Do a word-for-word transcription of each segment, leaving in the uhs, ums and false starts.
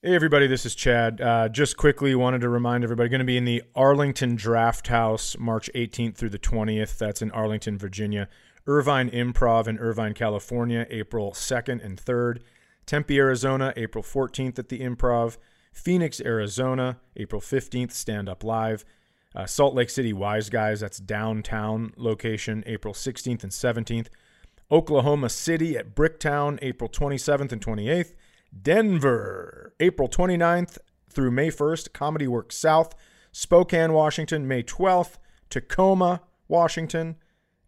Hey, everybody, this is Chad. Uh, just quickly wanted to remind everybody, going to be in the Arlington Draft House, March eighteenth through the twentieth. That's in Arlington, Virginia. Irvine Improv in Irvine, California, April second and third. Tempe, Arizona, April fourteenth at the Improv. Phoenix, Arizona, April fifteenth, Stand Up Live. Uh, Salt Lake City, Wise Guys, that's downtown location, April sixteenth and seventeenth. Oklahoma City at Bricktown, April twenty-seventh and twenty-eighth. Denver, April twenty-ninth through May first, Comedy Works South. Spokane, Washington, May twelfth. Tacoma, Washington,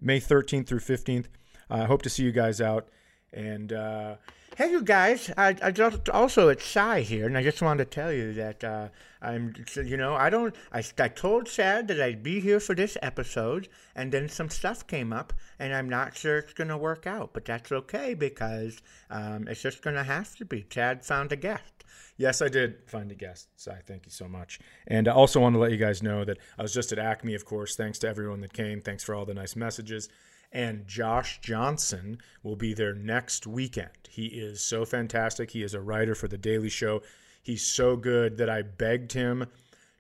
May thirteenth through fifteenth. I uh, hope to see you guys out. And uh, hey, you guys, I, I just also it's Cy here, and I just wanted to tell you that uh, I'm, you know, I don't, I, I told Chad that I'd be here for this episode, and then some stuff came up, and I'm not sure it's going to work out, but that's okay because um, it's just going to have to be. Chad found a guest. Yes, I did find a guest, Cy. Thank you so much. And I also want to let you guys know that I was just at Acme, of course. Thanks to everyone that came. Thanks for all the nice messages. And Josh Johnson will be there next weekend. He is so fantastic. He is a writer for The Daily Show. He's so good that I begged him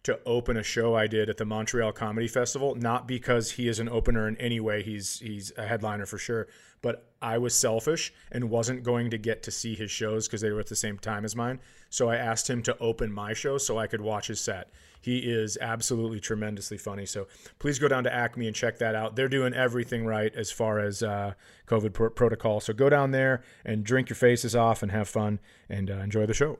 to open a show I did at the Montreal Comedy Festival, not because he is an opener in any way. He's he's a headliner for sure. But I was selfish and wasn't going to get to see his shows because they were at the same time as mine. So I asked him to open my show so I could watch his set. He is absolutely tremendously funny. So please go down to Acme and check that out. They're doing everything right as far as uh, COVID pr- protocol. So go down there and drink your faces off and have fun and uh, enjoy the show.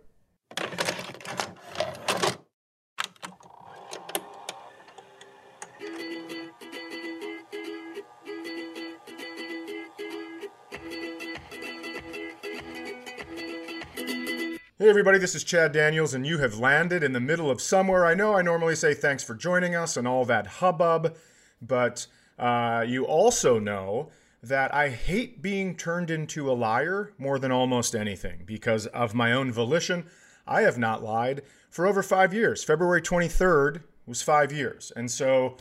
Hey everybody, this is Chad Daniels, and you have landed in the middle of somewhere. I know I normally say thanks for joining us and all that hubbub, but uh, you also know that I hate being turned into a liar more than almost anything because of my own volition. I have not lied for over five years. February twenty-third was five years. And so,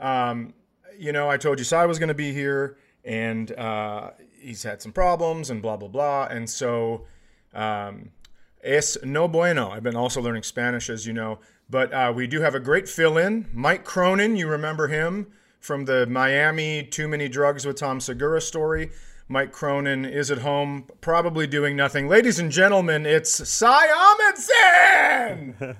um, you know, I told you Cy was going to be here, and uh, he's had some problems and blah, blah, blah. And so... Um, Es no bueno. I've been also learning Spanish, as you know. But uh, we do have a great fill-in. Mike Cronin, you remember him from the Miami Too Many Drugs with Tom Segura story. Mike Cronin is at home, probably doing nothing. Ladies and gentlemen, it's Cy Amundson!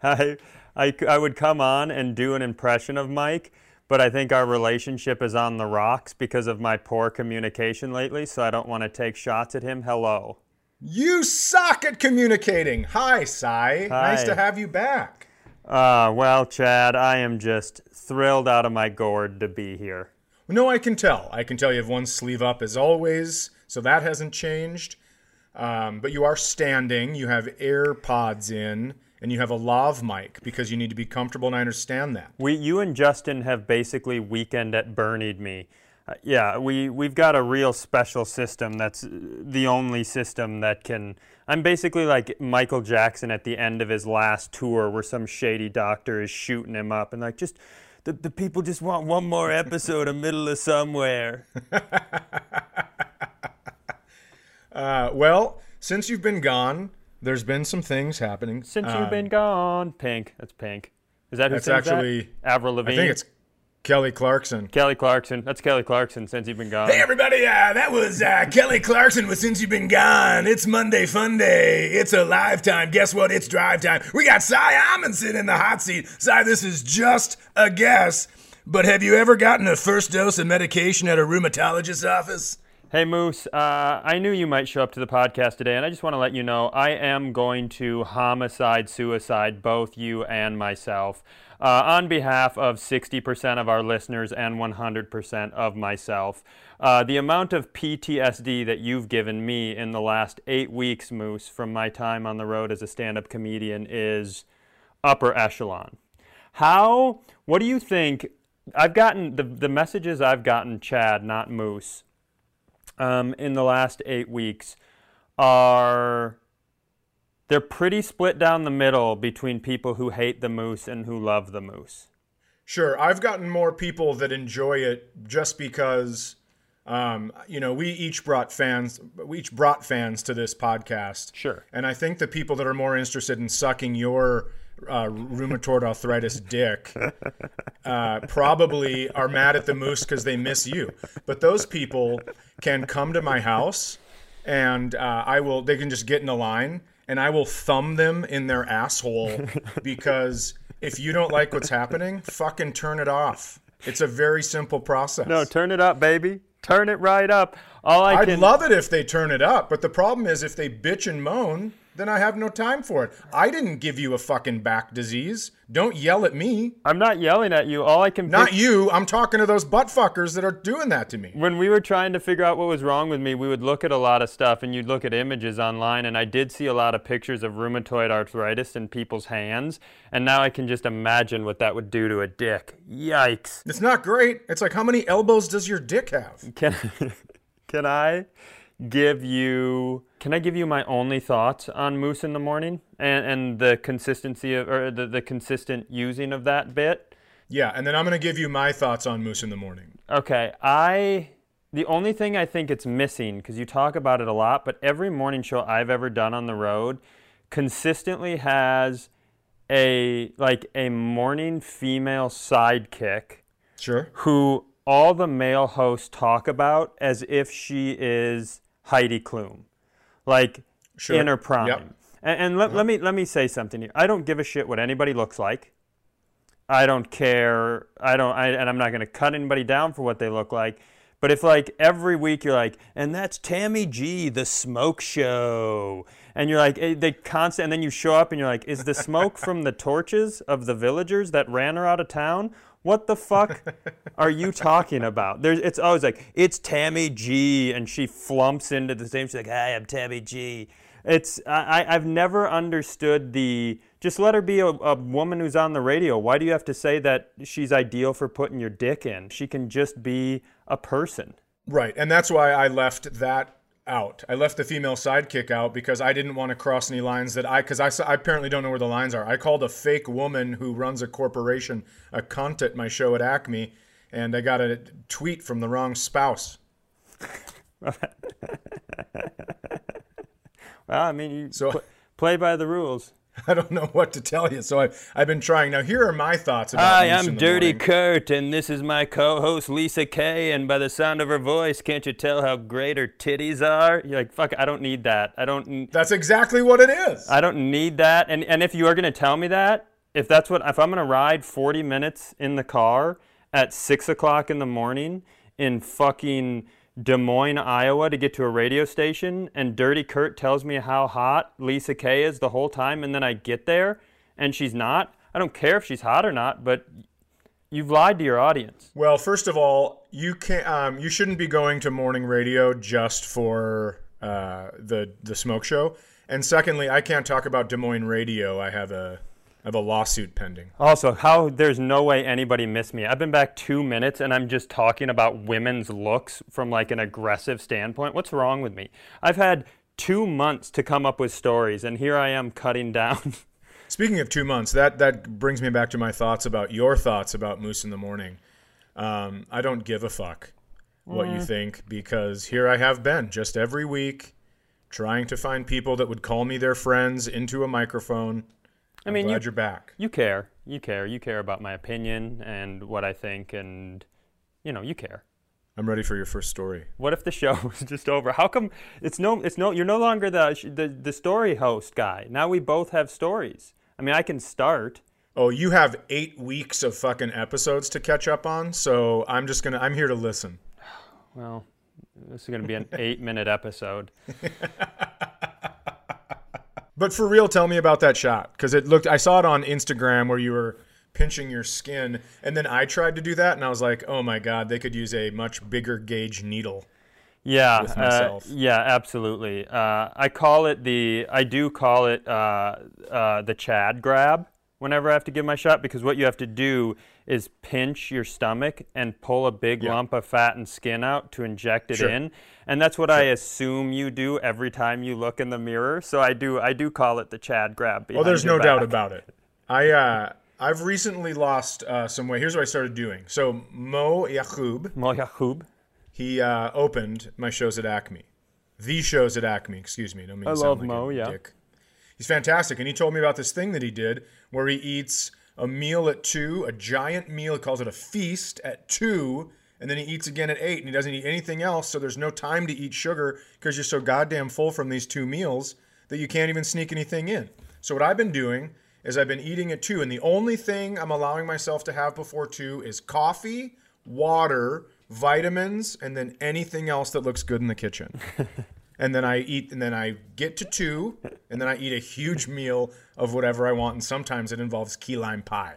I, I, I would come on and do an impression of Mike, but I think our relationship is on the rocks because of my poor communication lately, so I don't want to take shots at him. Hello. You suck at communicating. Hi, Cy. Hi. Nice to have you back. Uh, well, Chad, I am just thrilled out of my gourd to be here. No, I can tell. I can tell you have one sleeve up as always, so that hasn't changed. Um, but you are standing. You have AirPods in, and you have a lav mic because you need to be comfortable, and I understand that. We, you and Justin have basically weekend at Bernie'd me. Uh, yeah, we, we've got a real special system that's the only system that can... I'm basically like Michael Jackson at the end of his last tour where some shady doctor is shooting him up and like, just, the, the people just want one more episode of Middle of Somewhere. uh, well, since you've been gone, there's been some things happening. Since um, you've been gone. Pink. That's Pink. Is that who sings actually, that? Avril Lavigne? I think it's... Kelly Clarkson. Kelly Clarkson. That's Kelly Clarkson, Since You've Been Gone. Hey, everybody. Uh, that was uh, Kelly Clarkson with Since You've Been Gone. It's Monday Fun Day. It's a live time. Guess what? It's drive time. We got Cy Amundson in the hot seat. Cy, this is just a guess, but have you ever gotten a first dose of medication at a rheumatologist's office? Hey, Moose. Uh, I knew you might show up to the podcast today, and I just want to let you know I am going to homicide, suicide, both you and myself. Uh, on behalf of sixty percent of our listeners and one hundred percent of myself, uh, the amount of P T S D that you've given me in the last eight weeks, Moose, from my time on the road as a stand-up comedian is upper echelon. How, what do you think, I've gotten, the, the messages I've gotten, Chad, not Moose, um, in the last eight weeks are... They're pretty split down the middle between people who hate the Moose and who love the Moose. Sure. I've gotten more people that enjoy it just because Um, you know, we each brought fans, we each brought fans to this podcast. Sure. And I think the people that are more interested in sucking your uh, rheumatoid arthritis dick uh, probably are mad at the moose because they miss you. But those people can come to my house, and uh, I will. They can just get in a line, and I will thumb them in their asshole because if you don't like what's happening, fucking turn it off. It's a very simple process. No, turn it up, baby. Turn it right up. All I can... I'd love it if they turn it up, but the problem is if they bitch and moan, then I have no time for it. I didn't give you a fucking back disease. Don't yell at me. I'm not yelling at you. All I can... Not you. I'm talking to those butt fuckers that are doing that to me. When we were trying to figure out what was wrong with me, we would look at a lot of stuff, and you'd look at images online, and I did see a lot of pictures of rheumatoid arthritis in people's hands, and now I can just imagine what that would do to a dick. Yikes. It's not great. It's like, how many elbows does your dick have? Can, can I... give you can I give you my only thoughts on Moose in the Morning and and the consistency of, or the, the consistent using of that bit? Yeah, and then I'm gonna give you my thoughts on Moose in the Morning. Okay. I the only thing I think it's missing, because you talk about it a lot, but every morning show I've ever done on the road consistently has a like a morning female sidekick. Sure. Who all the male hosts talk about as if she is Heidi Klum, like sure. in her prime. Yep. And, and let, uh-huh. let me let me say something here. I don't give a shit what anybody looks like. I don't care. I don't. I, and I'm not going to cut anybody down for what they look like. But if like every week you're like, and that's Tammy G, the smoke show, and you're like they constant, and then you show up and you're like, is the smoke from the torches of the villagers that ran her out of town? What the fuck are you talking about? There's, it's always like, it's Tammy G, and she flumps into the same. She's like, hi, I'm Tammy G. It's I, I've never understood the, just let her be a, a woman who's on the radio. Why do you have to say that she's ideal for putting your dick in? She can just be a person. Right, and that's why I left that out. I left the female sidekick out because I didn't want to cross any lines that I, because I, I apparently don't know where the lines are. I called a fake woman who runs a corporation a cunt at my show at Acme, and I got a tweet from the wrong spouse. Well, I mean, you so, pl- play by the rules. I don't know what to tell you, so I, I've been trying. Now, here are my thoughts about Hi, Moose I'm in the Dirty Morning. Kurt, and this is my co-host, Lisa Kay, and by the sound of her voice, can't you tell how great her titties are? You're like, fuck, I don't need that. I don't. N- that's exactly what it is. I don't need that, and and if you are going to tell me that, if that's what, if I'm going to ride forty minutes in the car at six o'clock in the morning in fucking Des Moines, Iowa to get to a radio station, and Dirty Kurt tells me how hot Lisa Kay is the whole time, and then I get there and she's not. I don't care if she's hot or not, but you've lied to your audience. Well, first of all, you can't. Um, you shouldn't be going to morning radio just for uh, the the smoke show. And secondly, I can't talk about Des Moines radio. I have a I have a lawsuit pending. Also, how there's no way anybody missed me. I've been back two minutes and I'm just talking about women's looks from like an aggressive standpoint. What's wrong with me? I've had two months to come up with stories, and here I am cutting down. Speaking of two months, that, that brings me back to my thoughts about your thoughts about Moose in the Morning. Um, I don't give a fuck what mm. you think, because here I have been just every week trying to find people that would call me their friends into a microphone. I mean, I'm glad you, you're back. You care. You care. You care about my opinion and what I think, and, you know, you care. I'm ready for your first story. What if the show was just over? How come it's no, it's no, you're no longer the, the, the story host guy. Now we both have stories. I mean, I can start. Oh, you have eight weeks of fucking episodes to catch up on, so I'm just going to, I'm here to listen. Well, this is going to be an eight-minute episode. But for real, tell me about that shot, because it looked. I saw it on Instagram where you were pinching your skin, and then I tried to do that, and I was like, "Oh my God, they could use a much bigger gauge needle." Yeah, with myself. Uh, yeah, absolutely. Uh, I call it the. I do call it uh, uh, the Chad grab. Whenever I have to give my shot, because what you have to do is pinch your stomach and pull a big yeah. lump of fat and skin out to inject it sure. in, and that's what sure. I assume you do every time you look in the mirror. So I do, I do call it the Chad grab. Well, there's no back. doubt about it. I, uh, I've recently lost uh, some weight. Here's what I started doing. So Mo Yachub, Mo Yachub, He uh, opened my shows at Acme. The shows at Acme, excuse me. Don't mean I to sound love like Mo, a yeah. dick. He's fantastic. And he told me about this thing that he did where he eats a meal at two, a giant meal, he calls it a feast at two, and then he eats again at eight, and he doesn't eat anything else, so there's no time to eat sugar because you're so goddamn full from these two meals that you can't even sneak anything in. So what I've been doing is I've been eating at two, and the only thing I'm allowing myself to have before two is coffee, water, vitamins, and then anything else that looks good in the kitchen. And then I eat, and then I get to two, and then I eat a huge meal of whatever I want, and sometimes it involves key lime pie.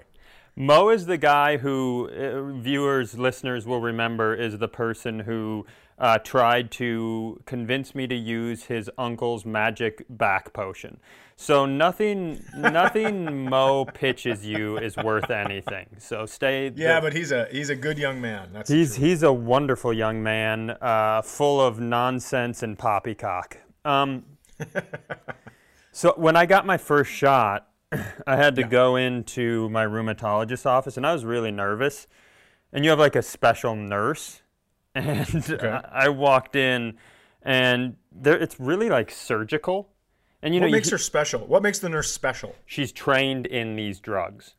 Mo is the guy who uh, viewers, listeners will remember is the person who uh, tried to convince me to use his uncle's magic back potion. So nothing, nothing Mo pitches you is worth anything. So stay. Yeah, the, but he's a he's a good young man. That's he's he's a wonderful young man, uh, full of nonsense and poppycock. Um, so when I got my first shot, I had to yeah. go into my rheumatologist's office, and I was really nervous. And you have like a special nurse, and okay. I, I walked in, and there, it's really like surgical. And you what know, makes you, her special? What makes the nurse special? She's trained in these drugs,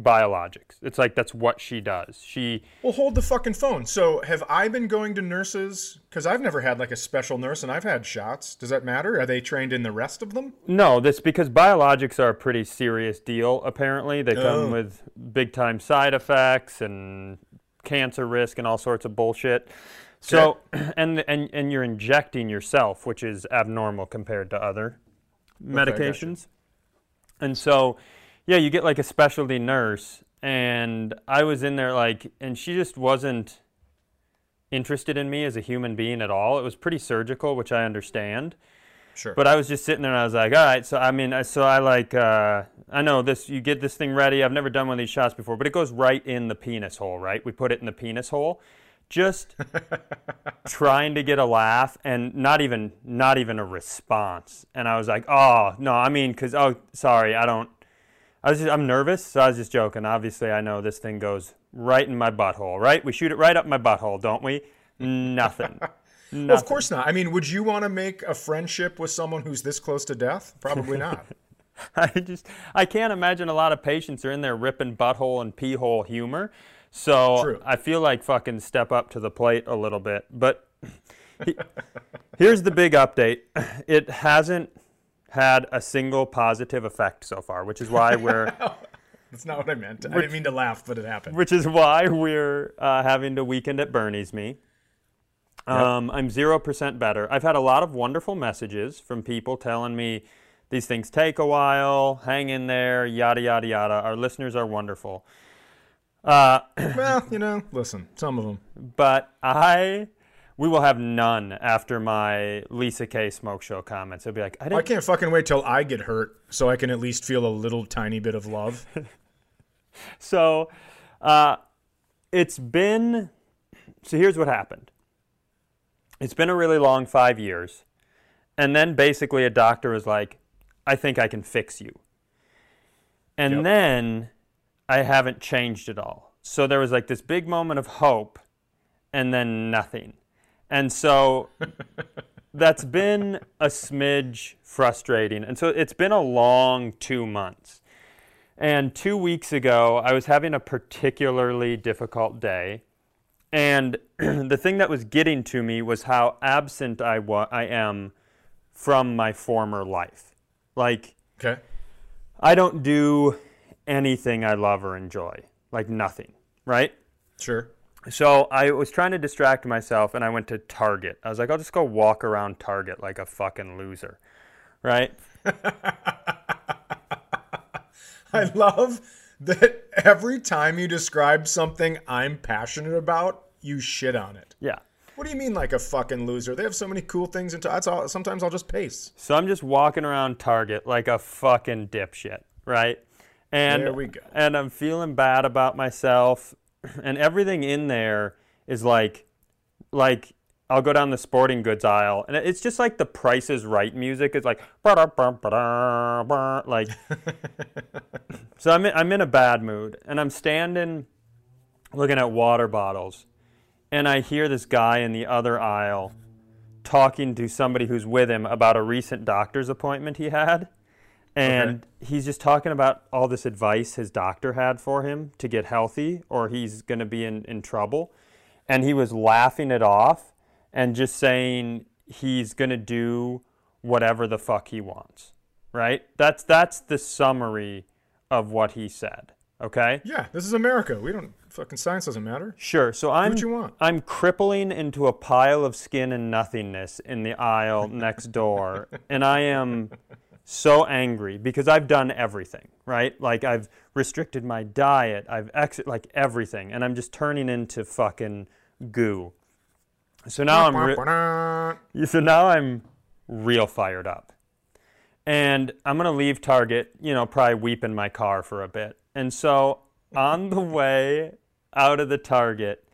biologics. It's like that's what she does. She well, hold the fucking phone. So have I been going to nurses? Because I've never had like a special nurse, and I've had shots. Does that matter? Are they trained in the rest of them? No, that's because biologics are a pretty serious deal. Apparently, they oh. come with big time side effects and cancer risk and all sorts of bullshit. So okay. and and and you're injecting yourself, which is abnormal compared to other medications. Okay, and so yeah, you get like a specialty nurse, and I was in there like, and she just wasn't interested in me as a human being at all. It was pretty surgical, which I understand. Sure. But I was just sitting there, and I was like, all right, so I mean, I, so I like, uh, I know this, you get this thing ready. I've never done one of these shots before, but it goes right in the penis hole, right? We put it in the penis hole. Just trying to get a laugh and not even not even a response. And I was like, oh, no, I mean, because, oh, sorry, I don't, I was just, I'm nervous, so I was just joking. Obviously, I know this thing goes right in my butthole, right? We shoot it right up my butthole, don't we? Nothing. Nothing. Well, of course not. I mean, would you want to make a friendship with someone who's this close to death? Probably not. I just, I can't imagine a lot of patients are in there ripping butthole and pee hole humor. So True. I feel like fucking step up to the plate a little bit. But he, here's the big update. It hasn't had a single positive effect so far, which is why we're... That's not what I meant. Which, I didn't mean to laugh, but it happened. Which is why we're uh, having to weekend at Bernie's me. Um, yep. I'm zero percent better. I've had a lot of wonderful messages from people telling me these things take a while, hang in there, yada, yada, yada. Our listeners are wonderful. Uh, well, you know, listen, some of them. But I, we will have none after my Lisa Kay smoke show comments. It'll be like, I, didn't... I can't fucking wait till I get hurt so I can at least feel a little tiny bit of love. so uh, it's been, so here's what happened. It's been a really long five years. And then basically a doctor was like, I think I can fix you. And yep. then... I haven't changed at all. So there was like this big moment of hope and then nothing. And so that's been a smidge frustrating. And so it's been a long two months. And two weeks ago, I was having a particularly difficult day. And the thing that was getting to me was how absent I, wa- I am from my former life. Like, okay. I don't do... anything I love or enjoy, like nothing, right? Sure. So I was trying to distract myself, and I went to Target. I was like, I'll just go walk around Target like a fucking loser, right? I love that every time you describe something I'm passionate about, you shit on it. Yeah. What do you mean like a fucking loser? They have so many cool things. Into, that's all. Sometimes I'll just pace. So I'm just walking around Target like a fucking dipshit, right? And there we go. And I'm feeling bad about myself, and everything in there is like, like I'll go down the sporting goods aisle, and it's just like the Price is Right music. It's like, like. So I'm in, I'm in a bad mood, and I'm standing, looking at water bottles, and I hear this guy in the other aisle talking to somebody who's with him about a recent doctor's appointment he had. And okay. he's just talking about all this advice his doctor had for him to get healthy or he's going to be in, in trouble. And he was laughing it off and just saying he's going to do whatever the fuck he wants, right? That's that's the summary of what he said, okay? Yeah, this is America. We don't, fucking science doesn't matter. Sure, so I'm, do what you want. I'm crippling into a pile of skin and nothingness in the aisle next door, and I am... so angry because I've done everything, right? Like I've restricted my diet, I've ex- like everything, and I'm just turning into fucking goo. So now I'm re- so now I'm real fired up, and I'm gonna leave Target, you know, probably weep in my car for a bit. And so on the way out of the Target,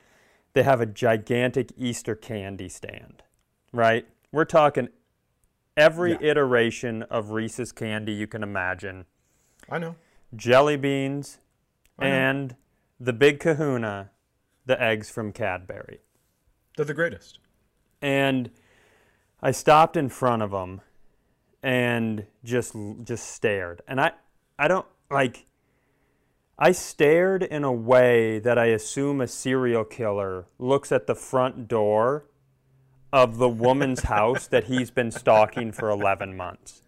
they have a gigantic Easter candy stand, right? We're talking. Every yeah. iteration of Reese's candy you can imagine. I know. Jelly beans I and know. the big kahuna, the eggs from Cadbury. They're the greatest. And I stopped in front of them and just just stared. And I, I don't, like, I stared in a way that I assume a serial killer looks at the front door of the woman's house that he's been stalking for eleven months,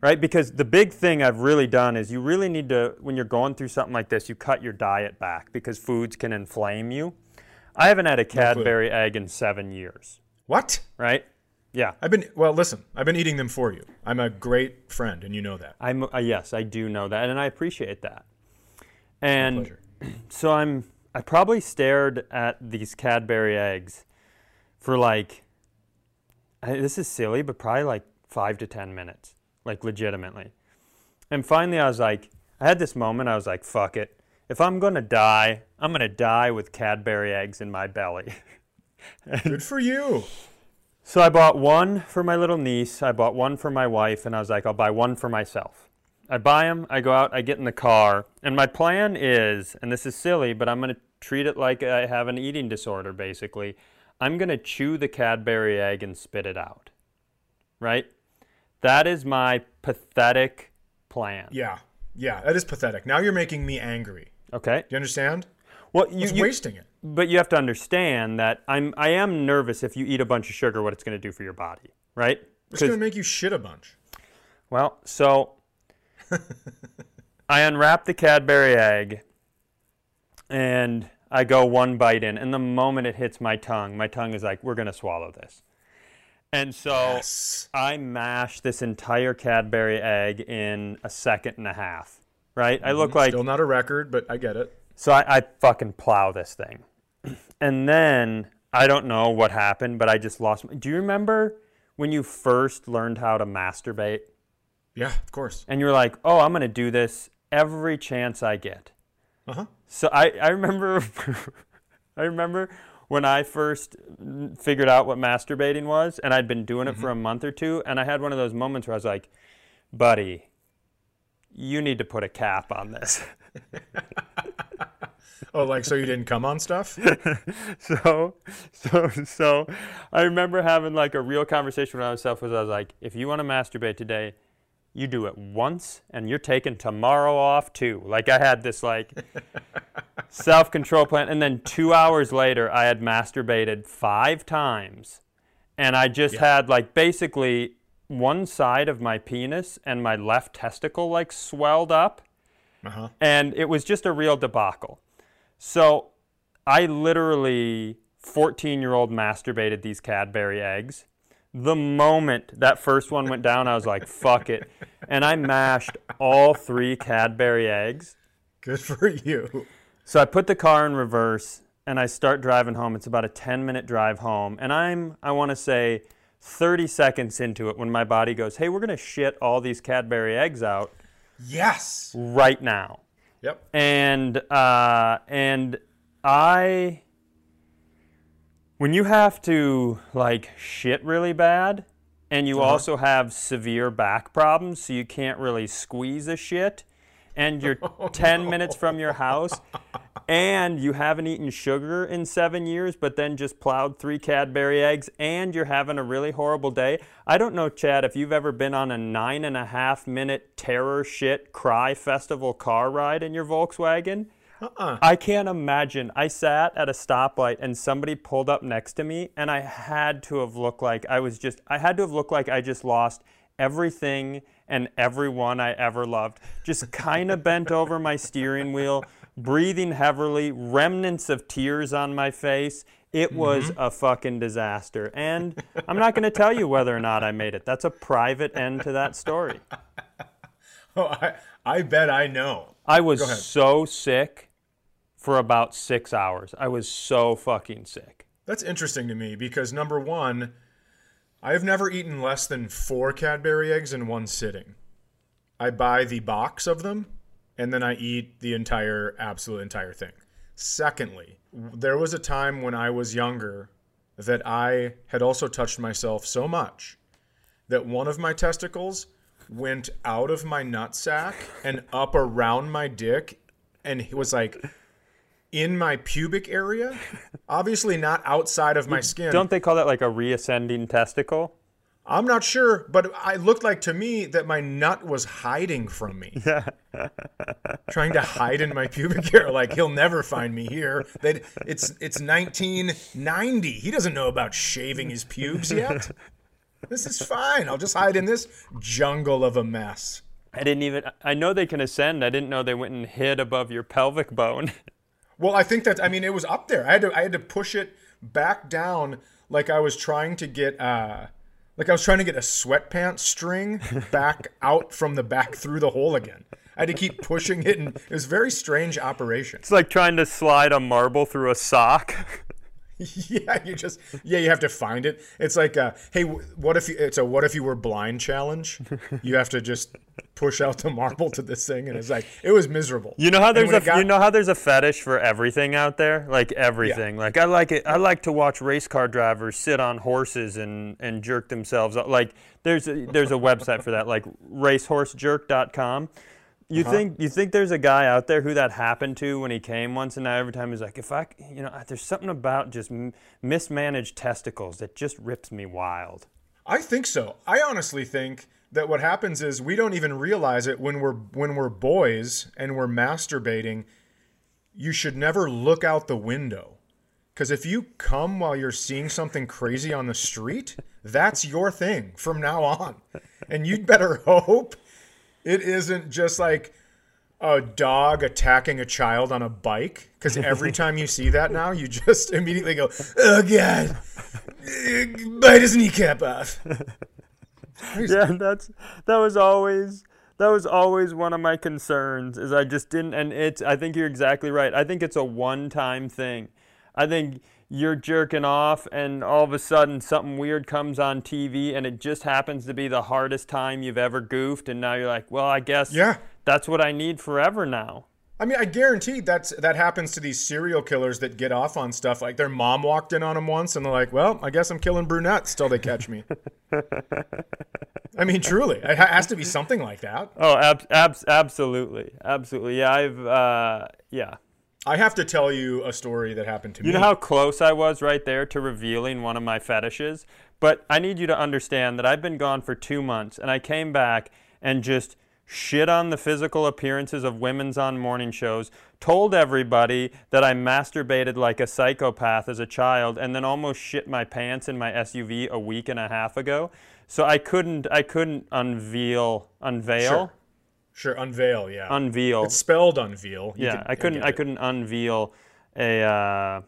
right? Because the big thing I've really done is you really need to, when you're going through something like this, you cut your diet back because foods can inflame you. I haven't had a Cadbury egg in seven years. What? Right? Yeah. I've been, well, listen, I've been eating them for you. I'm a great friend, and you know that. I'm uh, yes, I do know that, and I appreciate that. And my pleasure. So I'm, I probably stared at these Cadbury eggs for like, this is silly, but probably like five to ten minutes, like legitimately. And finally I was like, I had this moment, I was like, fuck it. If I'm going to die, I'm going to die with Cadbury eggs in my belly. Good for you. So I bought one for my little niece, I bought one for my wife, and I was like, I'll buy one for myself. I buy them, I go out, I get in the car, and my plan is, and this is silly, but I'm going to treat it like I have an eating disorder basically, I'm going to chew the Cadbury egg and spit it out, right? That is my pathetic plan. Yeah, yeah, that is pathetic. Now you're making me angry. Okay. Do you understand? Well, you, I was you, wasting it. But you have to understand that I'm, I am nervous if you eat a bunch of sugar, what it's going to do for your body, right? It's going to make you shit a bunch. Well, so I unwrap the Cadbury egg and... I go one bite in, and the moment it hits my tongue, my tongue is like, we're going to swallow this. And so yes. I mash this entire Cadbury egg in a second and a half, right? Mm-hmm. I look like... Still not a record, but I get it. So I, I fucking plow this thing. And then, I don't know what happened, but I just lost... My, do you remember when you first learned how to masturbate? Yeah, of course. And you were like, oh, I'm going to do this every chance I get. Uh-huh. So I, I remember I remember when I first figured out what masturbating was, and I'd been doing it mm-hmm. for a month or two, and I had one of those moments where I was like, buddy, you need to put a cap on this. Oh, like so you didn't come on stuff? so so so I remember having like a real conversation with myself was I was like, if you want to masturbate today, you do it once, and you're taking tomorrow off, too. Like, I had this, like, self-control plan. And then two hours later, I had masturbated five times. And I just yeah. had, like, basically one side of my penis and my left testicle, like, swelled up. Uh-huh. And it was just a real debacle. So I literally, fourteen-year-old masturbated these Cadbury eggs. The moment that first one went down, I was like, fuck it. And I mashed all three Cadbury eggs. Good for you. So I put the car in reverse, and I start driving home. It's about a ten-minute drive home. And I'm, I want to say, thirty seconds into it when my body goes, hey, we're going to shit all these Cadbury eggs out. Yes. Right now. Yep. And uh, and I... When you have to, like, shit really bad, and you uh-huh. also have severe back problems, so you can't really squeeze a shit, and you're oh, ten no. minutes from your house, and you haven't eaten sugar in seven years, but then just plowed three Cadbury eggs, and you're having a really horrible day. I don't know, Chad, if you've ever been on a nine and a half minute terror shit cry festival car ride in your Volkswagen. Uh-uh. I can't imagine. I sat at a stoplight and somebody pulled up next to me, and I had to have looked like I was just, I had to have looked like I just lost everything and everyone I ever loved. Just kind of bent over my steering wheel, breathing heavily, remnants of tears on my face. It was mm-hmm. a fucking disaster. And I'm not going to tell you whether or not I made it. That's a private end to that story. Oh, I, I bet I know. I was so sick for about six hours. I was so fucking sick. That's interesting to me because, number one, I've never eaten less than four Cadbury eggs in one sitting. I buy the box of them, and then I eat the entire, absolute entire thing. Secondly, there was a time when I was younger that I had also touched myself so much that one of my testicles went out of my nutsack and up around my dick, and it was like in my pubic area, obviously not outside of my skin. Don't they call that like a reascending testicle? I'm not sure, but it looked like to me that my nut was hiding from me. Yeah. Trying to hide in my pubic hair. Like, he'll never find me here. They'd, it's it's nineteen ninety. He doesn't know about shaving his pubes yet. This is fine. I'll just hide in this jungle of a mess. I didn't even... I know they can ascend. I didn't know they went and hid above your pelvic bone. Well, I think that... I mean, it was up there. I had to, I had to push it back down like I was trying to get... Uh, like I was trying to get a sweatpants string back out from the back through the hole again. I had to keep pushing it, and it was a very strange operation. It's like trying to slide a marble through a sock. Yeah, you just yeah, you have to find it. It's like, uh, hey, what if you, it's a what if you were blind challenge? You have to just push out the marble to this thing, and it's like it was miserable. You know how there's a got, you know how there's a fetish for everything out there, like everything. Yeah. Like I like it. I like to watch race car drivers sit on horses and, and jerk themselves. Like there's a, there's a website for that, like racehorse jerk dot com. You uh-huh. think you think there's a guy out there who that happened to when he came once, and now every time he's like, if I, you know, there's something about just m- mismanaged testicles that just rips me wild. I think so. I honestly think that what happens is we don't even realize it when we're when we're boys and we're masturbating. You should never look out the window. Because if you come while you're seeing something crazy on the street, that's your thing from now on. And you'd better hope it isn't just like a dog attacking a child on a bike, because every time you see that now, you just immediately go, oh, God, bite his kneecap off. Yeah, that's that was always that was always one of my concerns is I just didn't. And it's I think you're exactly right. I think it's a one time thing. I think you're jerking off and all of a sudden something weird comes on T V and it just happens to be the hardest time you've ever goofed, and now you're like, well, I guess yeah. that's what I need forever now. I mean, I guarantee that's, that happens to these serial killers that get off on stuff. Like their mom walked in on them once and they're like, well, I guess I'm killing brunettes till they catch me. I mean, truly, it has to be something like that. Oh, ab- ab- absolutely. Absolutely. Yeah, I've, uh, yeah. I have to tell you a story that happened to me. You know how close I was right there to revealing one of my fetishes? But I need you to understand that I've been gone for two months, and I came back and just shit on the physical appearances of women's on morning shows, told everybody that I masturbated like a psychopath as a child, and then almost shit my pants in my S U V a week and a half ago. So I couldn't, I couldn't unveil, unveil. Sure. Sure, unveil, yeah. Unveil. It's spelled unveil. You yeah, can, I couldn't I couldn't unveil a, uh,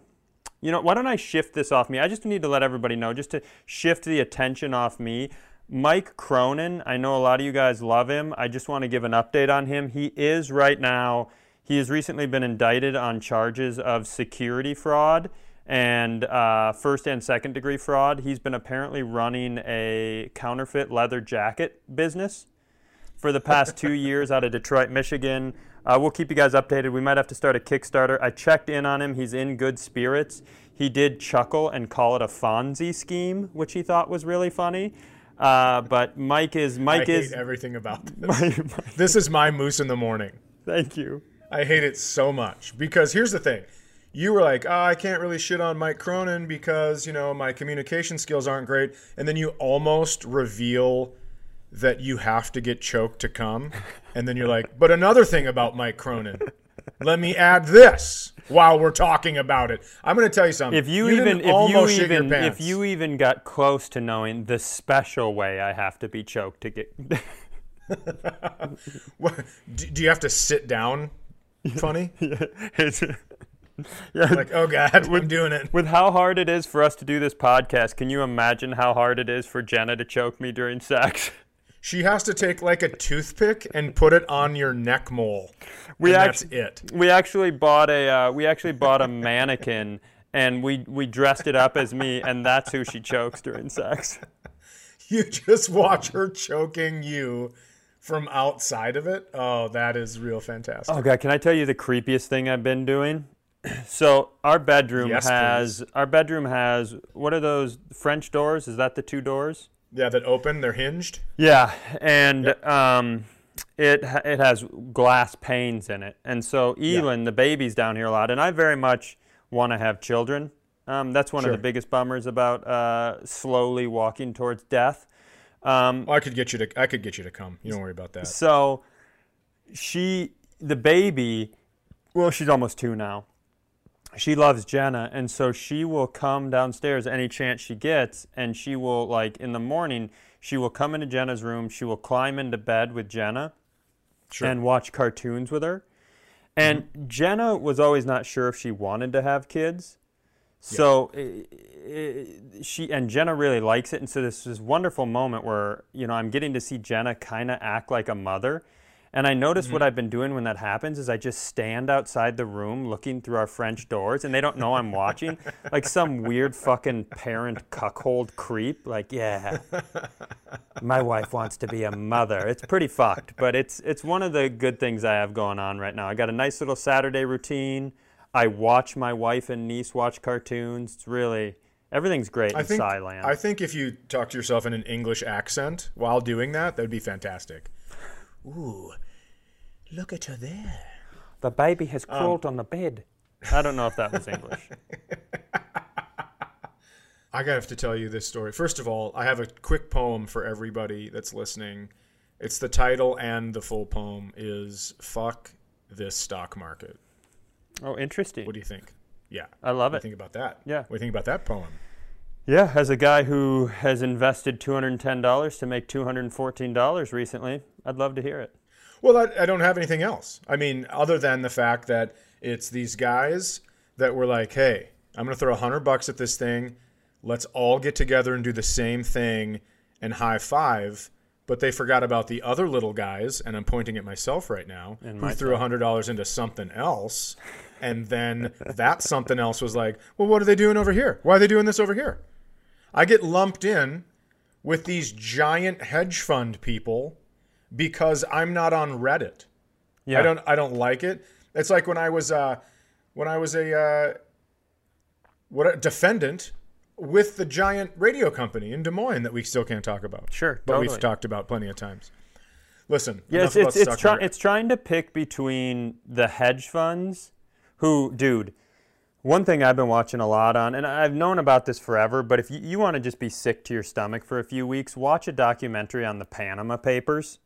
you know, why don't I shift this off me? I just need to let everybody know, just to shift the attention off me. Mike Cronin, I know a lot of you guys love him. I just want to give an update on him. He is right now, he has recently been indicted on charges of security fraud and uh, first and second degree fraud. He's been apparently running a counterfeit leather jacket business for the past two years out of Detroit, Michigan. Uh, we'll keep you guys updated. We might have to start a Kickstarter. I checked in on him. He's in good spirits. He did chuckle and call it a Fonzie scheme, which he thought was really funny. Uh, but Mike is... Mike I is, hate everything about this. Mike, Mike, this is my moose in the morning. Thank you. I hate it so much. Because here's the thing. You were like, oh, I can't really shit on Mike Cronin because, you know, my communication skills aren't great. And then you almost reveal that you have to get choked to come. And then you're like, but another thing about Mike Cronin. Let me add this while we're talking about it. I'm going to tell you something. If you, you even, if you even, if you even got close to knowing the special way I have to be choked to get. What, do, do you have to sit down? Funny. Yeah. Yeah. Like, oh God, with, I'm doing it. With how hard it is for us to do this podcast, can you imagine how hard it is for Jenna to choke me during sex? She has to take like a toothpick and put it on your neck mole. We and act- that's it. We actually bought a uh, we actually bought a mannequin and we we dressed it up as me, and that's who she chokes during sex. You just watch her choking you from outside of it. Oh, that is real fantastic. Oh God, can I tell you the creepiest thing I've been doing? So our bedroom yes, has please. our bedroom has what are those French doors? Is that the two doors? Yeah, that open, they're hinged. Yeah, and yep. um, it it has glass panes in it. And so Elin, yeah. the baby's down here a lot, and I very much want to have children. Um, that's one sure. of the biggest bummers about uh, slowly walking towards death. Um, oh, I could get you to I could get you to come. You don't worry about that. So she, the baby, well, she's almost two now. She loves Jenna, and so she will come downstairs any chance she gets, and she will, like, in the morning, she will come into Jenna's room, she will climb into bed with Jenna sure. and watch cartoons with her. And mm-hmm. Jenna was always not sure if she wanted to have kids, so yeah. it, it, she and Jenna really likes it, and so this is wonderful moment where, you know, I'm getting to see Jenna kind of act like a mother. And I notice mm-hmm. what I've been doing when that happens is I just stand outside the room looking through our French doors, and they don't know I'm watching. Like some weird fucking parent cuckold creep. Like, yeah, my wife wants to be a mother. It's pretty fucked, but it's it's one of the good things I have going on right now. I got a nice little Saturday routine. I watch my wife and niece watch cartoons. It's really... Everything's great in Psyland. I think if you talk to yourself in an English accent while doing that, that'd be fantastic. Ooh, look at her there. The baby has crawled um, on the bed. I don't know if that was English. I have to tell you this story. First of all, I have a quick poem for everybody that's listening. It's the title and the full poem is Fuck This Stock Market. Oh, interesting. What do you think? Yeah. I love it. What do you think about that? Yeah. What do you think about that poem? Yeah, as a guy who has invested two hundred ten dollars to make two hundred fourteen dollars recently, I'd love to hear it. Well, I, I don't have anything else. I mean, other than the fact that it's these guys that were like, hey, I'm going to throw one hundred bucks at this thing. Let's all get together and do the same thing and high five. But they forgot about the other little guys, and I'm pointing at myself right now, and who threw one hundred dollars into something else. And then that something else was like, well, what are they doing over here? Why are they doing this over here? I get lumped in with these giant hedge fund people because I'm not on Reddit. Yeah. I don't. I don't like it. It's like when I was, uh, when I was a, uh, what a defendant with the giant radio company in Des Moines that we still can't talk about. Sure, but totally. We've talked about plenty of times. Listen, yeah, it's it's it's, try, it's trying to pick between the hedge funds, who, dude. One thing I've been watching a lot on, and I've known about this forever, but if you, you want to just be sick to your stomach for a few weeks, watch a documentary on the Panama Papers,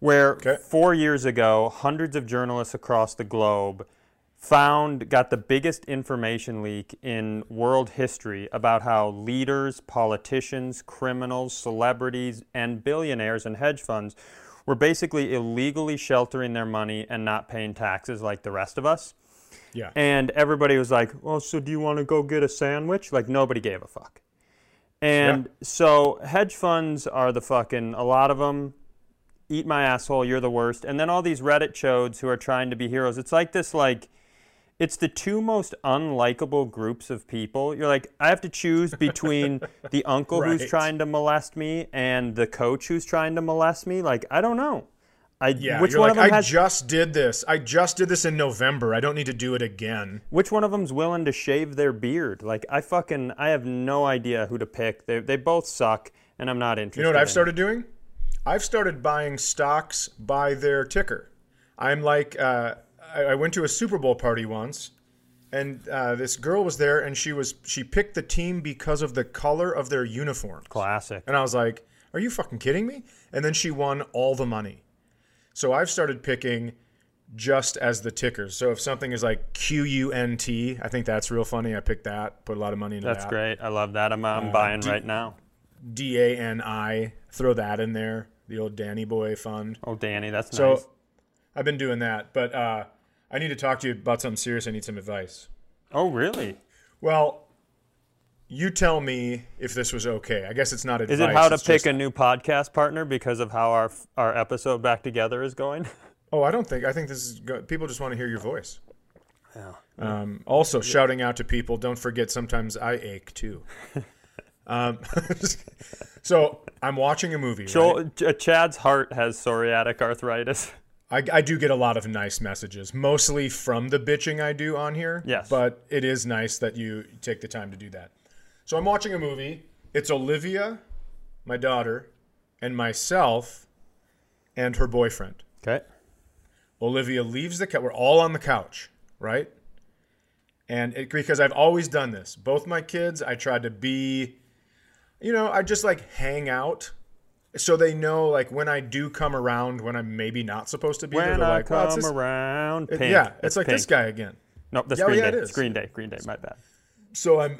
where okay. four years ago, hundreds of journalists across the globe found, got the biggest information leak in world history about how leaders, politicians, criminals, celebrities, and billionaires and hedge funds were basically illegally sheltering their money and not paying taxes like the rest of us. Yeah. And everybody was like, well, so do you want to go get a sandwich? Like, nobody gave a fuck. And yeah. so hedge funds are the fucking, a lot of them, eat my asshole, you're the worst. And then all these Reddit chodes who are trying to be heroes. It's like this, like, it's the two most unlikable groups of people. You're like, I have to choose between the uncle right. who's trying to molest me and the coach who's trying to molest me. Like, I don't know. I, yeah, which you're one like, of them I has, just did this. I just did this in November. I don't need to do it again. Which one of them's willing to shave their beard? Like, I fucking, I have no idea who to pick. They they both suck, and I'm not interested. You know what I've started doing? I've started buying stocks by their ticker. I'm like, uh, I went to a Super Bowl party once, and uh, this girl was there, and she was she picked the team because of the color of their uniforms. Classic. And I was like, are you fucking kidding me? And then she won all the money. So I've started picking just as the tickers. So if something is like Q U N T, I think that's real funny. I picked that, put a lot of money into that. That's great. I love that. I'm, I'm uh, buying D- right now. D A N I, throw that in there. The old Danny Boy fund. Oh, Danny, that's so nice. So I've been doing that, but uh, I need to talk to you about something serious. I need some advice. Oh, really? Well, you tell me if this was okay. I guess it's not advice. Is it how to it's pick just... a new podcast partner because of how our our episode Back Together is going? Oh, I don't think. I think this is good. People just want to hear your voice. Yeah. Um, also, yeah. Shouting out to people, don't forget sometimes I ache too. um, so I'm watching a movie. Joel, right? Chad's heart has psoriatic arthritis. I, I do get a lot of nice messages, mostly from the bitching I do on here. Yes. But it is nice that you take the time to do that. So I'm watching a movie. It's Olivia, my daughter, and myself, and her boyfriend. Okay. Olivia leaves the couch. We're all on the couch, right? And it, because I've always done this. Both my kids, I tried to be, you know, I just like hang out so they know like when I do come around, when I'm maybe not supposed to be when there. When I like, come oh, around. It, yeah, it's, it's like pink. This guy again. No, nope, that's yeah, Green yeah, Day. It is. Green Day. Green Day, my bad. So I'm,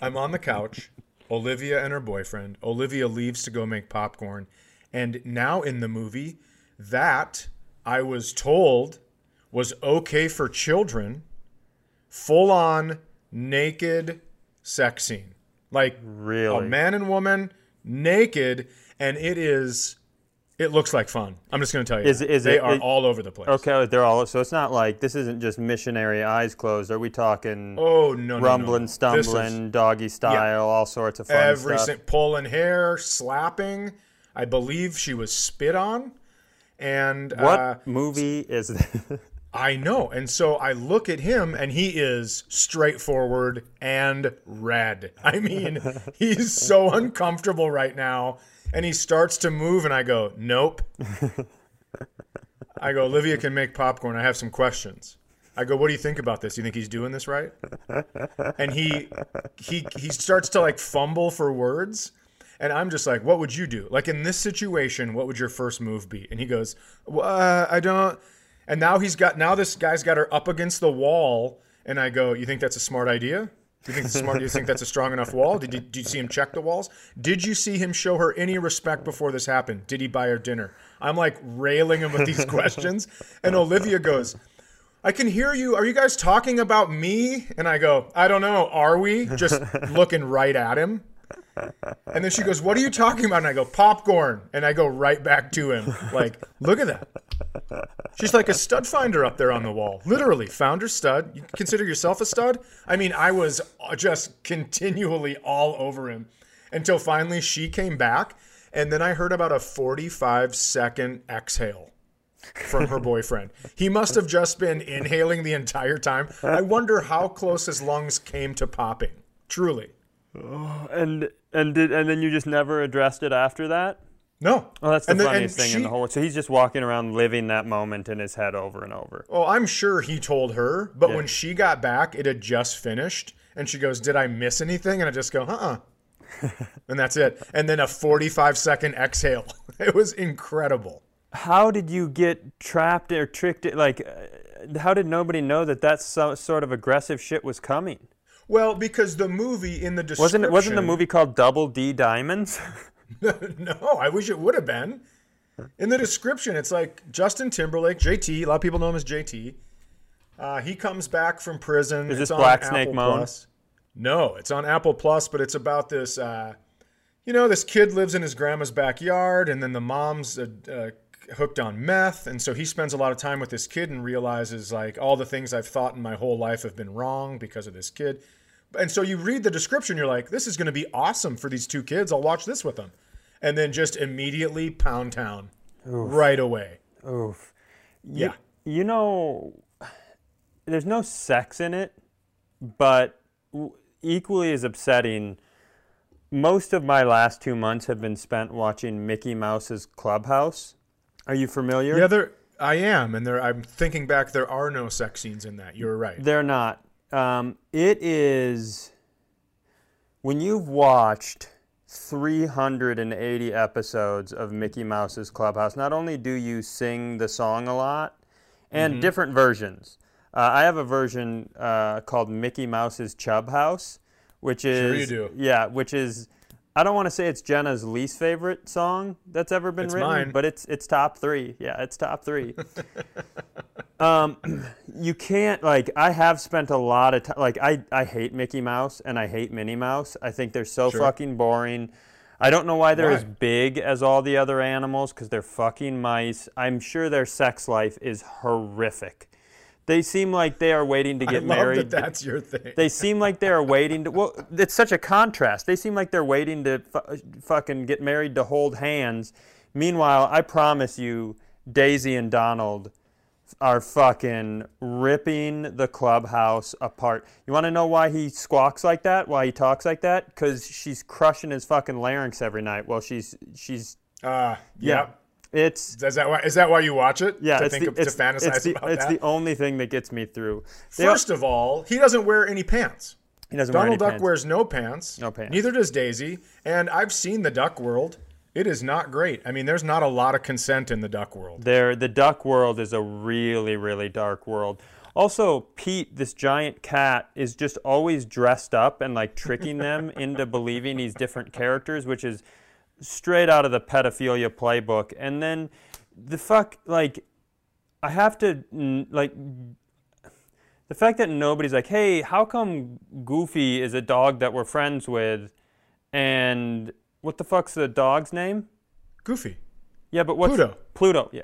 I'm on the couch, Olivia and her boyfriend. Olivia leaves to go make popcorn. And now in the movie, that... I was told was okay for children, full-on naked sex scene. Like really? A man and woman naked, and it is it looks like fun. I'm just going to tell you. Is, is they it, are it, all over the place. Okay, they're all so it's not like this isn't just missionary eyes closed. Are we talking oh, no, rumbling, no, no. stumbling, is, doggy style, yeah. all sorts of fun Every stuff? Every pulling hair, slapping. I believe she was spit on. And what uh, movie is this? I know. And so I look at him and he is straightforward and red. I mean, he's so uncomfortable right now. And he starts to move and I go, nope. I go, Olivia can make popcorn. I have some questions. I go, what do you think about this? You think he's doing this right? And he he he starts to like fumble for words. And I'm just like, what would you do? Like in this situation, what would your first move be? And he goes, well, uh, I don't. And now he's got, now this guy's got her up against the wall. And I go, you think that's a smart idea? You think, that's smart, you think that's a strong enough wall? Did you, did you see him check the walls? Did you see him show her any respect before this happened? Did he buy her dinner? I'm like railing him with these questions. And Olivia goes, I can hear you. Are you guys talking about me? And I go, I don't know. Are we? Just looking right at him. And then she goes, what are you talking about? And I go, popcorn. And I go right back to him. Like, look at that. She's like a stud finder up there on the wall. Literally, found her stud. You consider yourself a stud? I mean, I was just continually all over him until finally she came back. And then I heard about a forty-five second exhale from her boyfriend. He must have just been inhaling the entire time. I wonder how close his lungs came to popping. Truly. Oh, and and did and then you just never addressed it after that? No. Oh, that's the and funniest then, thing she, in the whole. So he's just walking around living that moment in his head over and over. Oh, I'm sure he told her, but yeah. when she got back, it had just finished, and she goes, "Did I miss anything?" And I just go, "Uh-uh," and that's it. And then a forty-five second exhale. It was incredible. How did you get trapped or tricked? Like, how did nobody know that that so, sort of aggressive shit was coming? Well, because the movie in the description... Wasn't, it, wasn't the movie called Double D Diamonds? No, I wish it would have been. In the description, it's like Justin Timberlake, J T. A lot of people know him as J T. Uh, he comes back from prison. Is it's this on Black Apple Snake Moan? Plus. No, it's on Apple Plus, but it's about this... Uh, you know, this kid lives in his grandma's backyard, and then the mom's uh, uh, hooked on meth, and so he spends a lot of time with this kid and realizes, like, all the things I've thought in my whole life have been wrong because of this kid. And so you read the description, you're like, this is going to be awesome for these two kids. I'll watch this with them. And then just immediately pound town Oof. right away. Oof. Yeah. You, you know, there's no sex in it, but equally as upsetting, most of my last two months have been spent watching Mickey Mouse's Clubhouse. Are you familiar? Yeah, they're... I am, and there, I'm thinking back, there are no sex scenes in that. You're right. They're not. Um, it is, when you've watched three hundred eighty episodes of Mickey Mouse's Clubhouse, not only do you sing the song a lot, and mm-hmm. different versions. Uh, I have a version uh, called Mickey Mouse's Chub House, which is... Sure you do. Yeah, which is... I don't want to say it's Jenna's least favorite song that's ever been it's written, mine. But it's it's top three. Yeah, it's top three. um, you can't, like, I have spent a lot of time, like, I, I hate Mickey Mouse and I hate Minnie Mouse. I think they're so sure. fucking boring. I don't know why they're why? as big as all the other animals, because they're fucking mice. I'm sure their sex life is horrific. They seem like they are waiting to get I love married. That that's your thing. They seem like they are waiting to. Well, it's such a contrast. They seem like they're waiting to fu- fucking get married to hold hands. Meanwhile, I promise you, Daisy and Donald are fucking ripping the clubhouse apart. You want to know why he squawks like that? Why he talks like that? Because she's crushing his fucking larynx every night. Well, she's she's. Ah, uh, yeah. yeah. It's is that why is that why you watch it? Yeah, to it's think the, of, it's, to fantasize it's the, about it's that? The only thing that gets me through. They First all, of all, he doesn't wear any pants. He doesn't. Donald wear any Duck pants. wears no pants. No pants. Neither does Daisy. And I've seen the Duck World. It is not great. I mean, there's not a lot of consent in the Duck World. There, the Duck World is a really, really dark world. Also, Pete, this giant cat, is just always dressed up and like tricking them into believing he's different characters, which is. Straight out of the pedophilia playbook. And then the fuck, like, I have to, like, the fact that nobody's like, hey, how come Goofy is a dog that we're friends with? And what the fuck's the dog's name? Goofy. Yeah, but what's... Pluto. Pluto, yeah.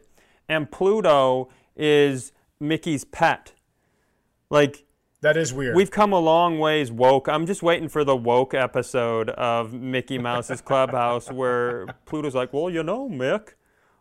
And Pluto is Mickey's pet. Like... That is weird. We've come a long ways woke. I'm just waiting for the woke episode of Mickey Mouse's Clubhouse where Pluto's like, well, you know, Mick,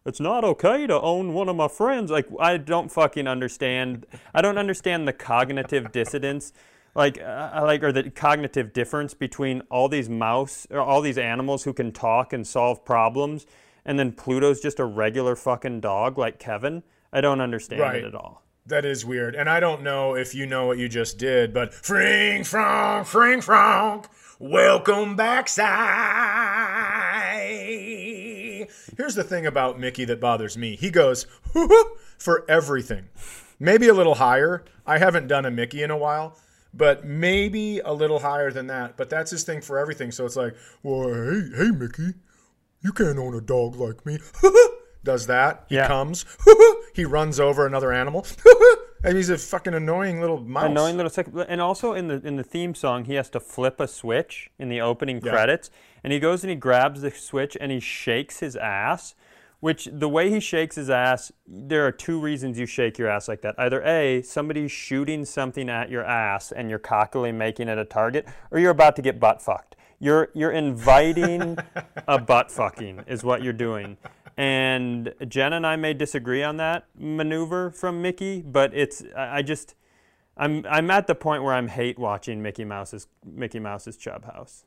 it's not okay to own one of my friends. Like, I don't fucking understand. I don't understand the cognitive dissonance, like, uh, like, or the cognitive difference between all these mouse, or all these animals who can talk and solve problems, and then Pluto's just a regular fucking dog like Kevin. I don't understand right. it at all. That is weird. And I don't know if you know what you just did, but Fring Frong, Fring Frong, welcome back, Cy. Here's the thing about Mickey that bothers me. He goes, hoo-hoo, for everything. Maybe a little higher. I haven't done a Mickey in a while, but maybe a little higher than that. But that's his thing for everything. So it's like, well, hey, hey, Mickey, you can't own a dog like me. Does that. He yeah. comes. He runs over another animal. And he's a fucking annoying little mouse. Annoying little sec- And also in the in the theme song, he has to flip a switch in the opening yeah. credits. And he goes and he grabs the switch and he shakes his ass. Which, the way he shakes his ass, there are two reasons you shake your ass like that. Either A, somebody's shooting something at your ass and you're cockily making it a target. Or you're about to get butt fucked. You're, you're inviting a butt fucking is what you're doing. And Jenna and I may disagree on that maneuver from Mickey, but it's I just I'm I'm at the point where I'm hate watching Mickey Mouse's Mickey Mouse's Chub House.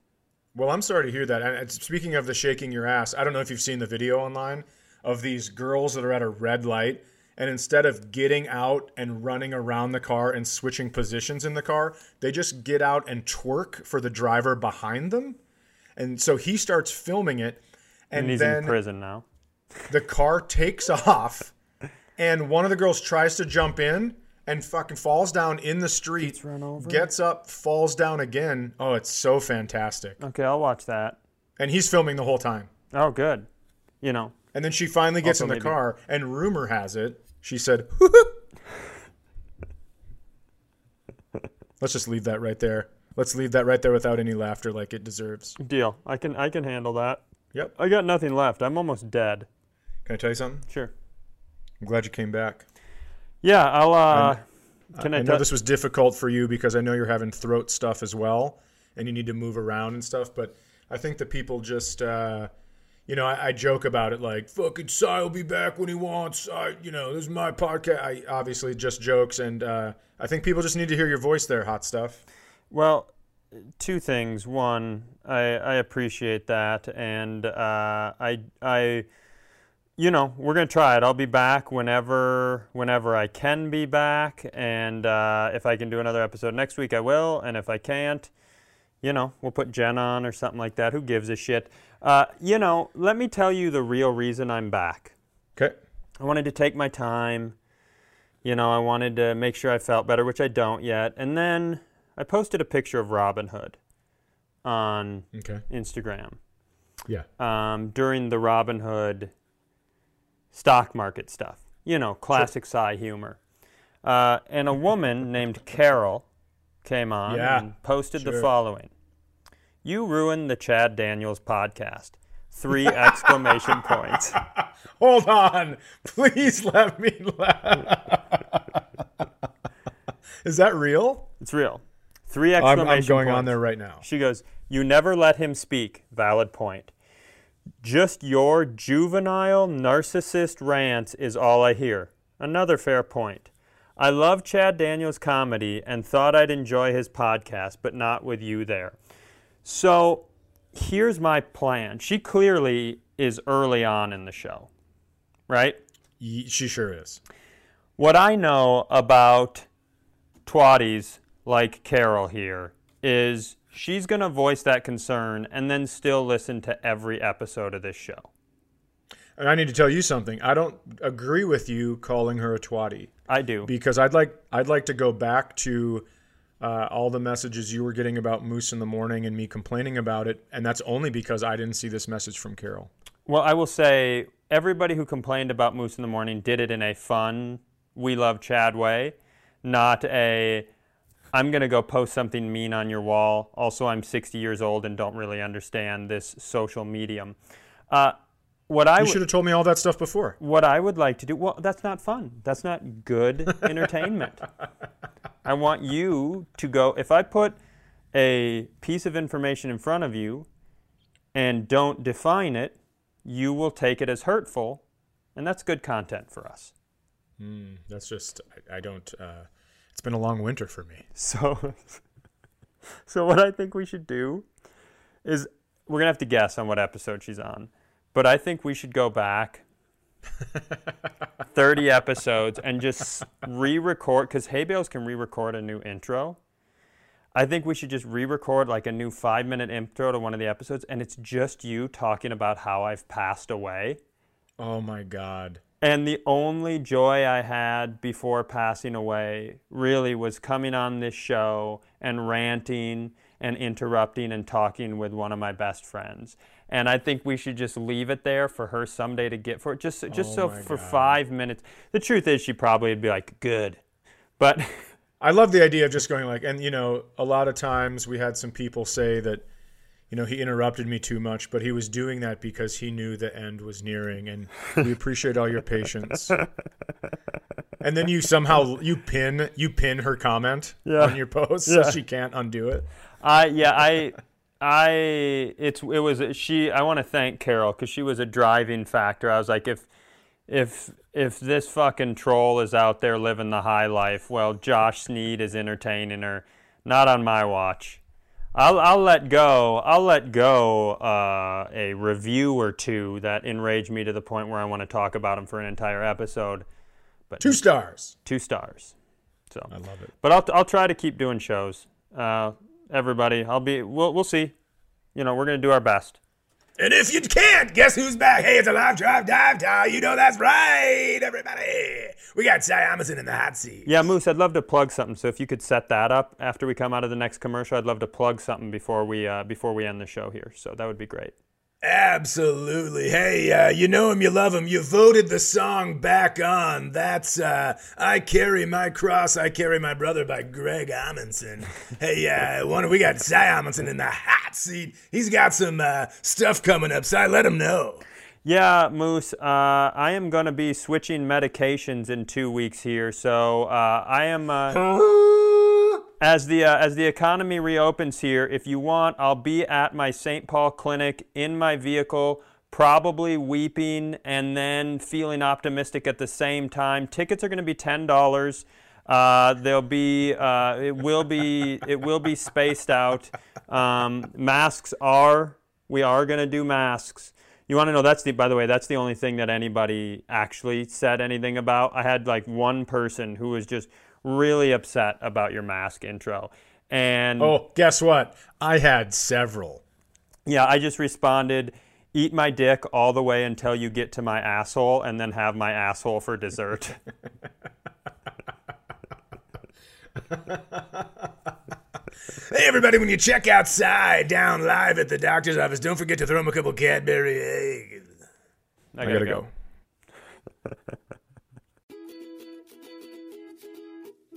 Well, I'm sorry to hear that. And speaking of the shaking your ass, I don't know if you've seen the video online of these girls that are at a red light, and instead of getting out and running around the car and switching positions in the car, they just get out and twerk for the driver behind them. And so he starts filming it, and, and he's then, in prison now. The car takes off, and one of the girls tries to jump in and fucking falls down in the street, gets, run over. gets up, falls down again. Oh, it's so fantastic. Okay, I'll watch that. And he's filming the whole time. Oh, good. You know. And then she finally gets in the maybe. car, and rumor has it, she said, let's just leave that right there. Let's leave that right there without any laughter like it deserves. Deal. I can, I can handle that. Yep. I got nothing left. I'm almost dead. Can I tell you something? Sure. I'm glad you came back. Yeah, I'll... Uh, can I, I know t- this was difficult for you because I know you're having throat stuff as well, and you need to move around and stuff, but I think the people just... Uh, you know, I, I joke about it like, fucking Cy will be back when he wants. I, you know, this is my podcast. I obviously just jokes, and uh, I think people just need to hear your voice there, hot stuff. Well... Two things. One, I, I appreciate that, and uh, I I you know, we're going to try it. I'll be back whenever whenever I can be back. And uh, if I can do another episode next week, I will. And if I can't, you know, we'll put Jen on or something like that. Who gives a shit? Uh, you know, let me tell you the real reason I'm back. Okay. I wanted to take my time. You know, I wanted to make sure I felt better, which I don't yet. And then I posted a picture of Robin Hood on okay. Instagram. Yeah. Um, during the Robin Hood stock market stuff. You know, classic sure. Cy humor. Uh, and a woman named Carol came on yeah. and posted sure. the following. You ruined the Chad Daniels podcast. Three exclamation points. Hold on. Please let me laugh. Is that real? It's real. Three exclamation points. I'm, I'm going points. on there right now. She goes, you never let him speak. Valid point. Just your juvenile narcissist rants is all I hear. Another fair point. I love Chad Daniels' comedy and thought I'd enjoy his podcast, but not with you there. So here's my plan. She clearly is early on in the show, right? She sure is. What I know about twatties like Carol here is she's going to voice that concern and then still listen to every episode of this show. And I need to tell you something. I don't agree with you calling her a twatty. I do. Because I'd like I'd like to go back to uh, all the messages you were getting about Moose in the Morning and me complaining about it, and that's only because I didn't see this message from Carol. Well, I will say everybody who complained about Moose in the Morning did it in a fun, we love Chad way, not a I'm going to go post something mean on your wall. Also, I'm sixty years old and don't really understand this social medium. Uh, what I w- You should have told me all that stuff before. What I would like to do... Well, that's not fun. That's not good entertainment. I want you to go... If I put a piece of information in front of you and don't define it, you will take it as hurtful, and that's good content for us. Mm, that's just... I, I don't... Uh... It's been a long winter for me. So so what I think we should do is we're going to have to guess on what episode she's on. But I think we should go back thirty episodes and just re-record, because hay bales can re-record a new intro. I think we should just re-record like a new five-minute intro to one of the episodes, and it's just you talking about how I've passed away. Oh, my God. And the only joy I had before passing away really was coming on this show and ranting and interrupting and talking with one of my best friends. And I think we should just leave it there for her someday to get for it. Just, just oh so for God. five minutes. The truth is she probably would be like, good. But I love the idea of just going like, and you know, a lot of times we had some people say that, you know, he interrupted me too much, but he was doing that because he knew the end was nearing, and we appreciate all your patience. And then you somehow you pin you pin her comment yeah. on your post, yeah. so she can't undo it. I uh, yeah I I it's it was she. I want to thank Carol because she was a driving factor. I was like, if if if this fucking troll is out there living the high life, well, Josh Sneed is entertaining her. Not on my watch. I'll I'll let go. I'll let go uh, a review or two that enrage me to the point where I want to talk about them for an entire episode. But two stars. Two stars. So I love it. But I'll I'll try to keep doing shows. Uh, everybody, I'll be. We'll we'll see. You know, we're gonna do our best. And if you can't, guess who's back? Hey, it's a live drive dive time. You know that's right, everybody. We got Cy Amundson in the hot seat. Yeah, Moose, I'd love to plug something. So if you could set that up after we come out of the next commercial, I'd love to plug something before we uh, before we end the show here. So that would be great. Absolutely. Hey, uh, you know him, you love him. You voted the song back on. That's uh, I Carry My Cross, I Carry My Brother by Greg Amundson. Hey, uh, one, we got Cy Amundson in the hot seat. He's got some uh, stuff coming up, Cy, let him know. Yeah, Moose, uh, I am going to be switching medications in two weeks here. So uh, I am... Uh... As the uh, as the economy reopens here, if you want, I'll be at my Saint Paul clinic in my vehicle, probably weeping and then feeling optimistic at the same time. Tickets are going to be ten dollars. Uh, they'll be uh, it will be it will be spaced out. Um, masks are we are going to do masks. You want to know, that's the, by the way, that's the only thing that anybody actually said anything about. I had like one person who was just really upset about your mask intro. And oh, guess what? I had several. Yeah, I just responded, eat my dick all the way until you get to my asshole and then have my asshole for dessert. Hey everybody, when you check outside down live at the doctor's office, don't forget to throw him a couple Cadbury eggs. I gotta, I gotta go, go.